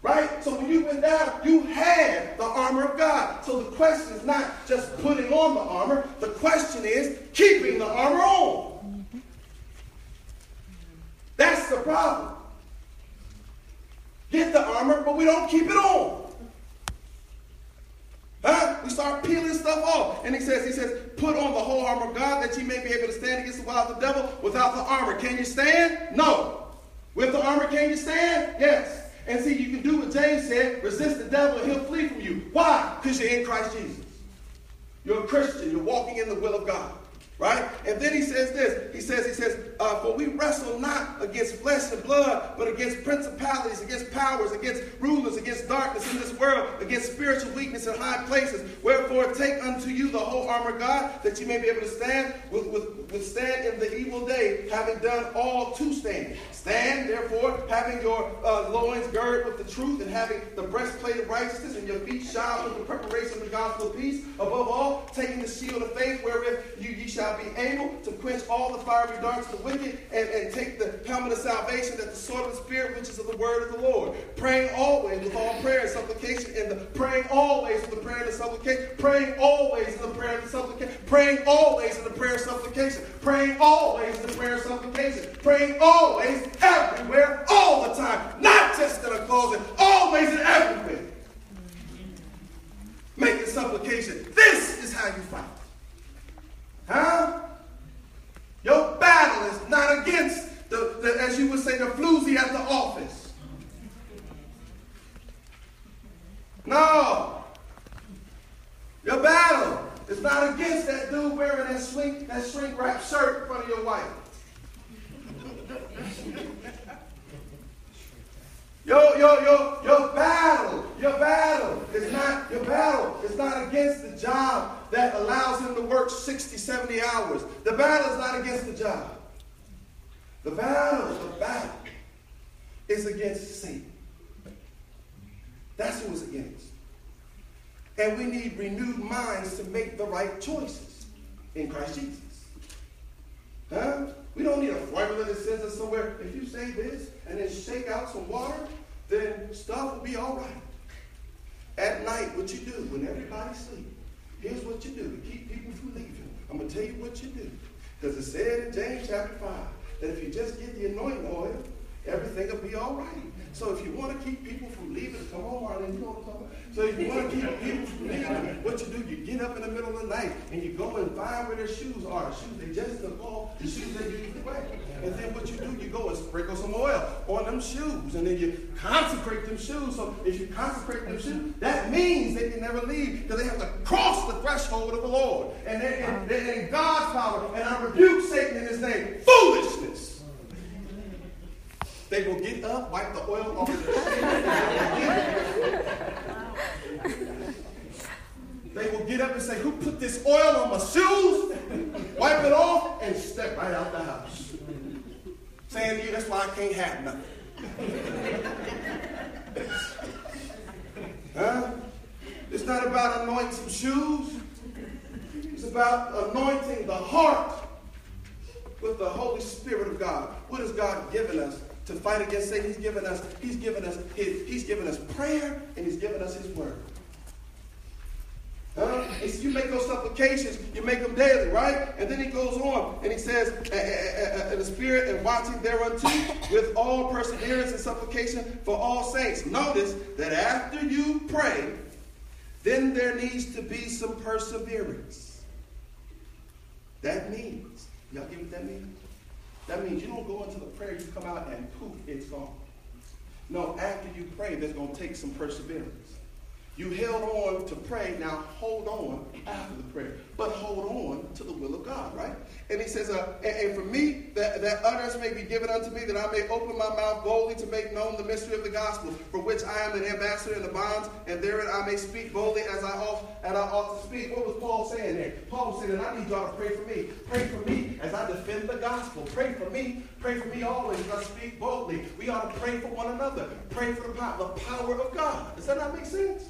Right? So when you went down, you had the armor of God. So the question is not just putting on the armor. The question is keeping the armor on. That's the problem. Get the armor, but we don't keep it on. Huh? We start peeling stuff off. And he says, he says, put on the whole armor of God, that you may be able to stand against the wiles of the devil. Without the armor, can you stand? No. With the armor, can you stand? Yes. And see, you can do what James said, resist the devil and he'll flee from you. Why? Because you're in Christ Jesus. You're a Christian. You're walking in the will of God. Right? And then he says this. He says, he says, uh, for we wrestle not against flesh and blood, but against principalities, against powers, against rulers, against darkness in this world, against spiritual weakness in high places. Wherefore take unto you the whole armor of God, that you may be able to stand with, with, withstand in the evil day, having done all to stand. Stand, therefore, having your uh, loins girded with the truth, and having the breastplate of righteousness, and your feet shod with the preparation of the gospel of peace. Above all, taking the shield of faith, wherewith you ye shall be able to quench all the fiery darts of the wicked, and, and take the helmet of salvation, that the sword of the Spirit, which is of the word of the Lord. Praying always with all prayer and supplication, and the praying always with the prayer and the supplication, praying always with the prayer and supplication, Praying always in the prayer of supplication. Praying always in the prayer of supplication. Praying always, everywhere, all the time. Not just in a closet. Always and everywhere. Making supplication. This is how you fight. Huh? Your battle is not against, the, the as you would say, the floozy at the office. No. Your battle is not against that dude wearing that shrink, that shrink wrap shirt in front of your wife. Yo, yo, yo, your battle, your battle is not, your battle is not against the job that allows him to work sixty, seventy hours. The battle is not against the job. The battle, the battle is against Satan. That's who it's against. And we need renewed minds to make the right choices in Christ Jesus. Huh? We don't need a formula that sends us somewhere. If you say this and then shake out some water, then stuff will be all right. At night, what you do when everybody's sleeping, here's what you do to keep people from leaving. I'm going to tell you what you do. Because it said in James chapter five that if you just get the anointing oil, everything will be all right. So if you want to keep people from leaving, come on, and you know what I'm talking about. So if you want to keep people from leaving, what you do, you get up in the middle of the night and you go and find where their shoes are. Shoes they just took off, the shoes they usually wear. And then what you do, you go and sprinkle some oil on them shoes. And then you consecrate them shoes. So if you consecrate them shoes, that means they can never leave because they have to cross the threshold of the Lord. And they're in, they're in God's power. And I rebuke Satan in his name. Foolishness. They will get up, wipe the oil off of their shoes. They will get up and say, who put this oil on my shoes? Wipe it off and step right out the house. Saying to you, that's why I can't have nothing. Huh? It's not about anointing some shoes. It's about anointing the heart with the Holy Spirit of God. What has God given us to fight against Satan? He's given us, he's given us his, he's given us prayer, and he's given us his word. Huh? So you make those supplications, you make them daily, right? And then he goes on and he says, in the spirit and watching thereunto, with all perseverance and supplication for all saints. Notice that after you pray, then there needs to be some perseverance. That means, y'all get what that means? That means you don't go into the prayer, you come out and poof, it's gone. No, after you pray, that's going to take some perseverance. You held on to pray, now hold on after the prayer. But hold on to the will of God, right? And he says, uh, and, and for me, that, that utterance may be given unto me, that I may open my mouth boldly to make known the mystery of the gospel, for which I am an ambassador in the bonds, and therein I may speak boldly as I ought, and I ought to speak. What was Paul saying there? Paul was saying, I need y'all to pray for me. Pray for me as I defend the gospel. Pray for me. Pray for me always as I speak boldly. We ought to pray for one another. Pray for the power, the power of God. Does that not make sense?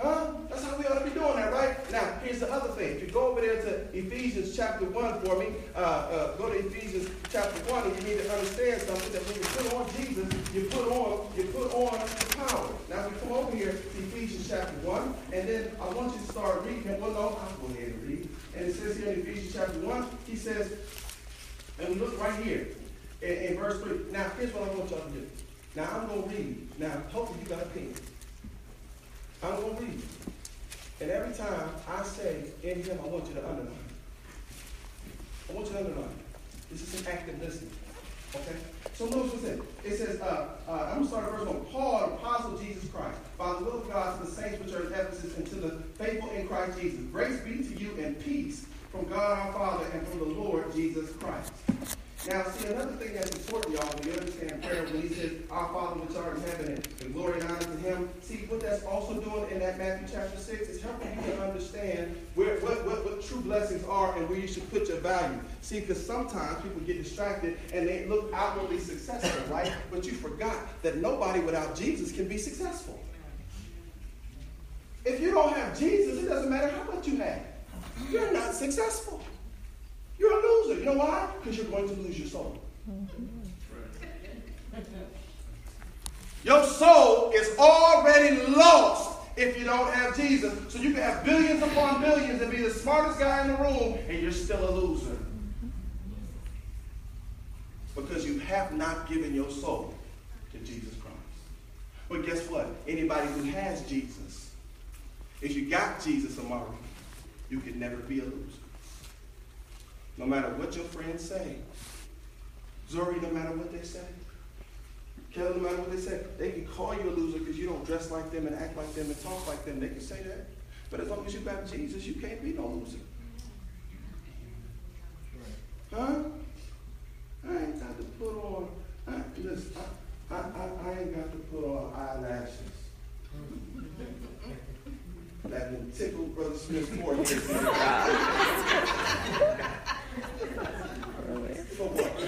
Huh? That's how we ought to be doing that, right? Now, here's the other thing. If you go over there to Ephesians chapter one for me, uh, uh, go to Ephesians chapter one, and you need to understand something, that when you put on Jesus, you put on, you put on the power. Now, if we come over here to Ephesians chapter one, and then I want you to start reading. Well, no, I'll go ahead and read. And it says here in Ephesians chapter one, he says, and look right here in, in verse three. Now, here's what I want y'all to do. Now, I'm going to read. Now, hopefully you got a pen. I'm going to read. And every time I say in him, I want you to underline. I want you to underline. This is an active listening. Okay? So notice what's in. It says, uh, uh, I'm going to start at verse one. Paul, an apostle of Jesus Christ, by the will of God to the saints which are in Ephesus, and to the faithful in Christ Jesus. Grace be to you and peace from God our Father and from the Lord Jesus Christ. Now, see, another thing that's important, y'all, when you understand prayer, when he says, our Father which art in heaven, and the glory and honor to him, see, what that's also doing in that Matthew chapter six is helping you to understand where, what, what, what true blessings are and where you should put your value. See, because sometimes people get distracted and they look outwardly successful, right? But you forgot that nobody without Jesus can be successful. If you don't have Jesus, it doesn't matter how much you have. You're not successful. You're a loser. You know why? Because you're going to lose your soul. Your soul is already lost if you don't have Jesus. So you can have billions upon billions and be the smartest guy in the room, and you're still a loser. Because you have not given your soul to Jesus Christ. But guess what? Anybody who has Jesus, if you got Jesus, Amari, you can never be a loser. No matter what your friends say, Zuri, no matter what they say, Kelly, no matter what they say, they can call you a loser because you don't dress like them and act like them and talk like them. They can say that. But as long as you got Jesus, you can't be no loser. Huh? I ain't got to put on, I, listen, I, I, I, I ain't got to put on eyelashes. That will tickle Brother Smith's forehead. For what?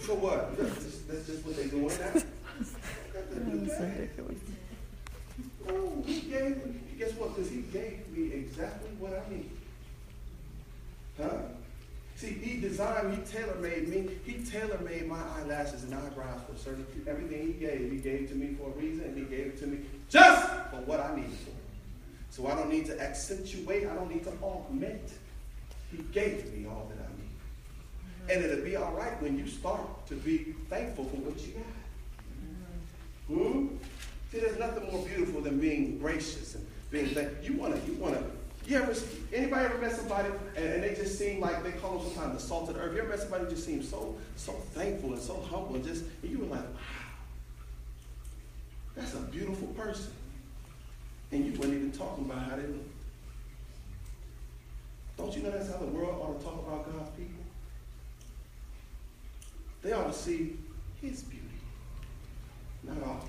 For what? That's just, that's just what they're doing now. That's ridiculous. No, he gave me, guess what? Because he gave me exactly what I need. Huh? See, he designed, he tailor-made me. He tailor-made my eyelashes and eyebrows for certain. Everything he gave, he gave to me for a reason, and he gave it to me just for what I needed for. So I don't need to accentuate. I don't need to augment. He gave me all that I need. And it'll be all right when you start to be thankful for what you got. Hmm? See, there's nothing more beautiful than being gracious and being thankful. You want to, you want to. You ever, anybody ever met somebody and, and they just seem like, they call them sometimes the salt of the earth. You ever met somebody who just seems so so thankful and so humble and just, and you were like, wow, that's a beautiful person. And you weren't even talking about how they look. Don't you know that's how the world ought to talk about God's people? They ought to see his beauty, not ours.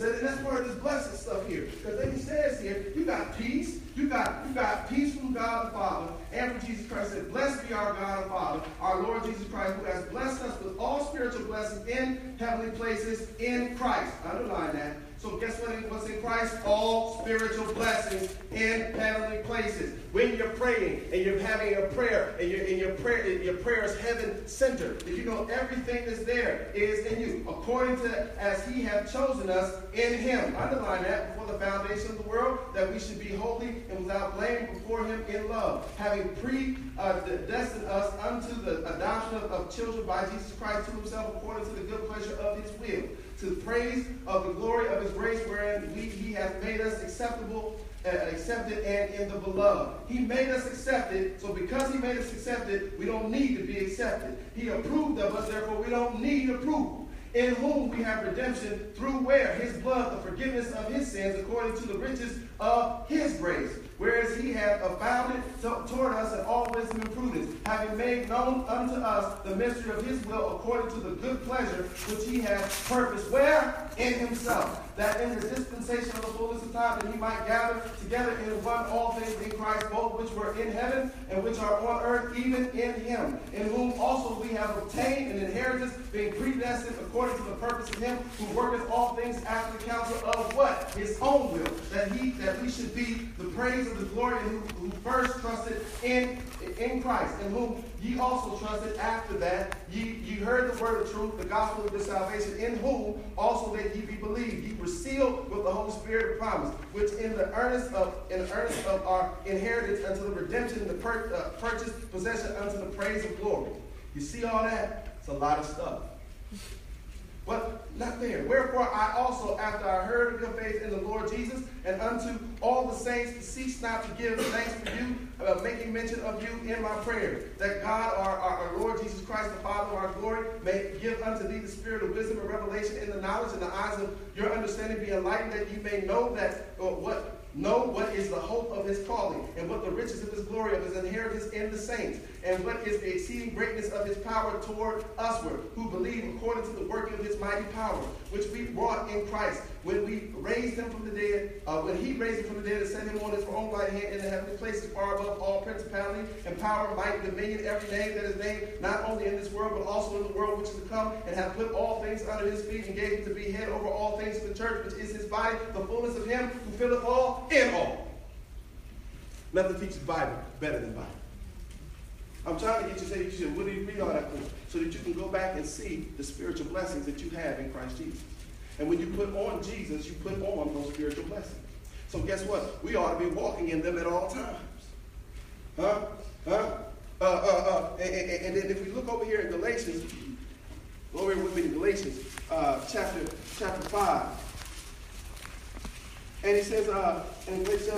And that's where this blessed stuff here. Because then he says here, you got peace. You got, you got peace from God the Father and from Jesus Christ. It said, blessed be our God and Father, our Lord Jesus Christ, who has blessed us with all spiritual blessings in heavenly places in Christ. Underline that. So guess what? What's in Christ? All spiritual blessings in heavenly places. When you're praying and you're having a prayer, and your in your prayer, and your prayer is heaven-centered. If you know everything that's there is in you, according to as He hath chosen us in Him. Underline that. Before the foundation of the world, that we should be holy and without blame before Him in love, having predestined us unto the adoption of children by Jesus Christ to Himself, according to the good pleasure of His will, to the praise of the glory of His grace, wherein we, He hath made us acceptable, uh, accepted and in the beloved. He made us accepted, so because He made us accepted, we don't need to be accepted. He approved of us, therefore we don't need approval. In whom we have redemption through where? His blood, the forgiveness of His sins, according to the riches of His grace. Whereas He hath abounded toward us in all wisdom and prudence, having made known unto us the mystery of His will, according to the good pleasure which He hath purposed. Where? In Himself. That in the dispensation of the fullness of time, that He might gather together in one all things in Christ, both which were in heaven and which are on earth, even in Him, in whom also we have obtained an inheritance, being predestined according to the purpose of Him who worketh all things after the counsel of what? His own will, that He that we should be the praise of the glory of who, who first trusted in, in Christ, in whom ye also trusted after that. Ye, ye heard the word of truth, the gospel of the salvation, in whom also that ye be believed. Ye were sealed with the Holy Spirit of promise, which in the earnest of in the earnest of our inheritance unto the redemption, the pur- uh, purchased possession unto the praise of glory. You see all that? It's a lot of stuff. But not there. Wherefore I also, after I heard of your faith in the Lord Jesus, and unto all the saints, cease not to give thanks for you, uh, making mention of you in my prayers, that God, our, our, our Lord Jesus Christ, the Father of our glory, may give unto thee the spirit of wisdom and revelation in the knowledge, and the eyes of your understanding be enlightened, that you may know that or what. Know what is the hope of His calling, and what the riches of His glory of His inheritance in the saints, and what is the exceeding greatness of His power toward usward, who believe according to the working of His mighty power, which we wrought in Christ, when we raised Him from the dead, uh, when He raised Him from the dead and set Him on His own right hand in the heavenly places, far above all principality and power, might, dominion, every name that is named, not only in this world, but also in the world which is to come, and have put all things under His feet, and gave Him to be head over all things to the church, which is His body, the fullness of Him who filleth all in all. Nothing teaches Bible better than Bible. I'm trying to get you to say, you should, what do you read all that for? So that you can go back and see the spiritual blessings that you have in Christ Jesus. And when you put on Jesus, you put on those spiritual blessings. So guess what? We ought to be walking in them at all times. Huh? Huh? Uh, uh, uh. And, and, and then if we look over here in Galatians, go over with me to Galatians uh, chapter, chapter five. And he says, uh, in Galatians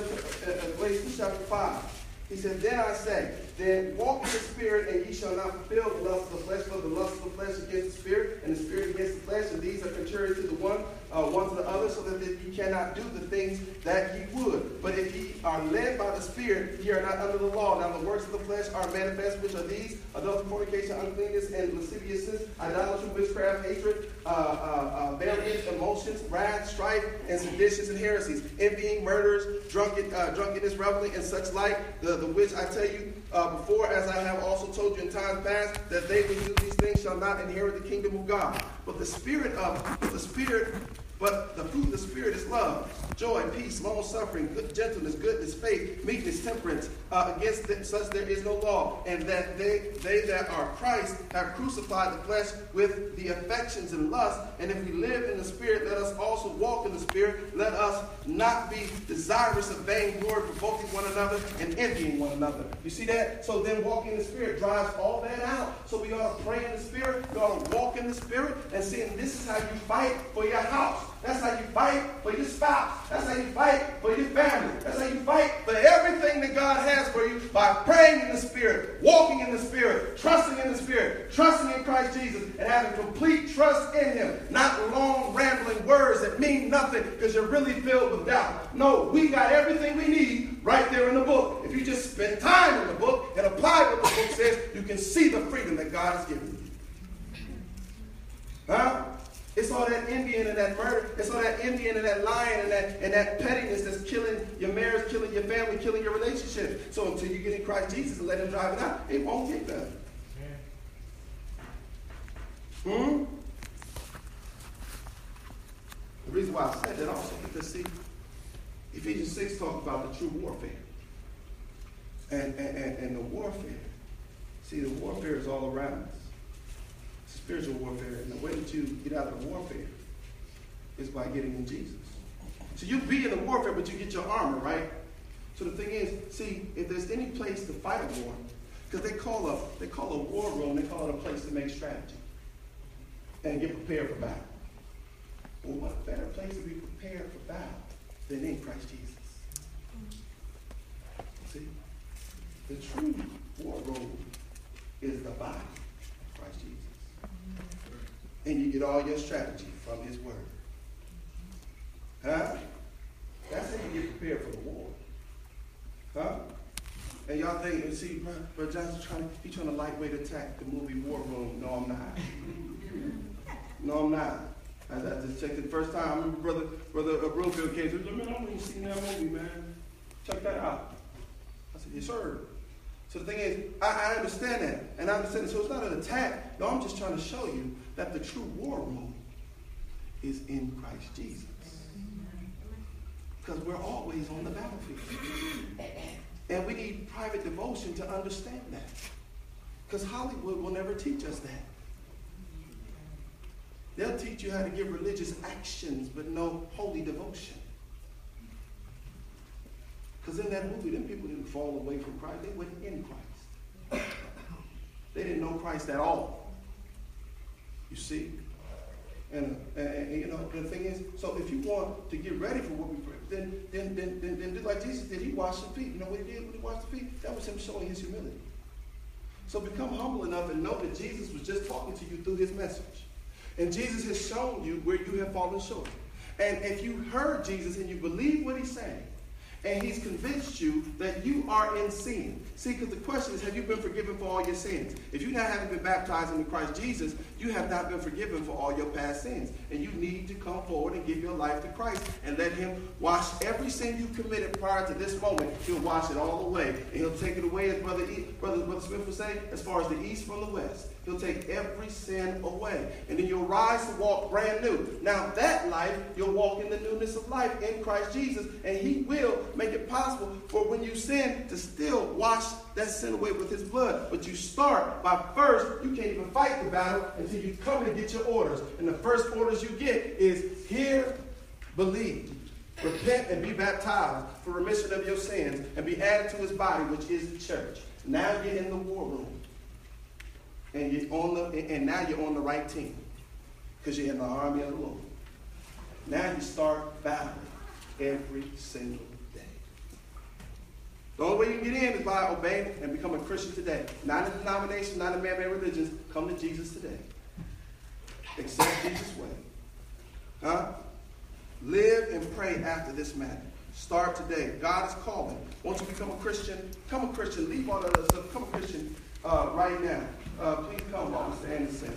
chapter five, he says, then I say, then walk in the Spirit, and ye shall not fulfill the lust of the flesh, for the lust of the flesh against the Spirit, and the Spirit against the flesh, and these are contrary to the one, uh, one to the other, so that ye cannot do the things that ye would. But if ye are led by the Spirit, ye are not under the law. Now the works of the flesh are manifest, which are these: adultery, fornication, uncleanness, and lasciviousness, idolatry, witchcraft, hatred, uh, uh, uh, variance, emotions, wrath, strife, and seditions and heresies, envying, murders, drunken, uh, drunkenness, reveling, and such like, the, the which I tell you, Uh, before, as I have also told you in times past, that they who do these things shall not inherit the kingdom of God. But the spirit of the spirit, but the fruit of the Spirit is love, joy, peace, long suffering, good, gentleness, goodness, faith, meekness, temperance. Uh, against them, such there is no law. And that they they that are Christ have crucified the flesh with the affections and lust. And if we live in the Spirit, let us also walk in the Spirit. Let us not be desirous of vainglory, provoking one another and envying one another. You see that? So then walking in the Spirit drives all that out. So we ought to pray in the Spirit. We ought to walk in the Spirit. And see, and this is how you fight for your house. That's how you fight for your spouse. That's how you fight for your family. That's how you fight for everything that God has for you, by praying in the Spirit, walking in the Spirit, trusting in the Spirit, trusting in Christ Jesus, and having complete trust in Him. Not long, rambling words that mean nothing because you're really filled with doubt. No, we got everything we need right there in the book. If you just spend time in the book and apply what the book says, you can see the freedom that God has given you. Huh? It's all that Indian and that murder. It's all that Indian and that lying and that, and that pettiness that's killing your marriage, killing your family, killing your relationship. So until you get in Christ Jesus and let Him drive it out, it won't get better. Yeah. Hmm? The reason why I said that also because, see, Ephesians six talks about the true warfare. And, and, and, and the warfare. See, the warfare is all around us. Spiritual warfare, and the way that you get out of the warfare is by getting in Jesus. So you be in the warfare, but you get your armor, right? So the thing is, see, if there's any place to fight a war, because they call a they call a war room, they call it a place to make strategy and get prepared for battle. Well, what better place to be prepared for battle than in Christ Jesus? See, the true war room is the body of Christ Jesus. And you get all your strategy from His Word. Huh? That's how you get prepared for the war. Huh? And y'all think, and see, Brother Johnson's trying to, he's trying to lightweight attack the movie War Room. No, I'm not. No, I'm not. I, I just checked it the first time. I remember Brother, Brother uh, Broomfield came and said, man, I haven't even seen that movie, man. Check that out. I said, yes, sir. So the thing is, I, I understand that. And I understand it. So it's not an attack. No, I'm just trying to show you that the true war room is in Christ Jesus. Because we're always on the battlefield. And we need private devotion to understand that. Because Hollywood will never teach us that. They'll teach you how to give religious actions, but no holy devotion. Because in that movie, them people didn't fall away from Christ. They went in Christ. They didn't know Christ at all. You see? And, and, and you know, the thing is, so if you want to get ready for what we pray, then then, then, then, then like Jesus did, He washed His feet. You know what He did when He washed His feet? That was Him showing His humility. So become humble enough and know that Jesus was just talking to you through His message. And Jesus has shown you where you have fallen short. And if you heard Jesus and you believe what He's saying, and He's convinced you that you are in sin. See, because the question is, have you been forgiven for all your sins? If you now haven't been baptized into Christ Jesus, you have not been forgiven for all your past sins. And you need to come forward and give your life to Christ and let Him wash every sin you committed prior to this moment. He'll wash it all away. And He'll take it away, as Brother, e- Brother, Brother Smith would say, as far as the east from the west. He'll take every sin away. And then you'll rise to walk brand new. Now that life, you'll walk in the newness of life in Christ Jesus. And he will make it possible for when you sin to still wash that sin away with his blood. But you start by first, you can't even fight the battle until you come and get your orders. And the first orders you get is hear, believe, repent, and be baptized for remission of your sins, and be added to his body, which is the church. Now you're in the war room. And you're on the and now you're on the right team. Because you're in the army of the Lord. Now you start battling every single day. The only way you can get in is by obeying and become a Christian today. Not a denomination, not a man-made religion. Come to Jesus today. Accept Jesus' way. Huh? Live and pray after this manner. Start today. God is calling. Once you become a Christian, come a Christian. Leave all the other stuff. Come a Christian uh, right now. Uh, please come while we stand and sing.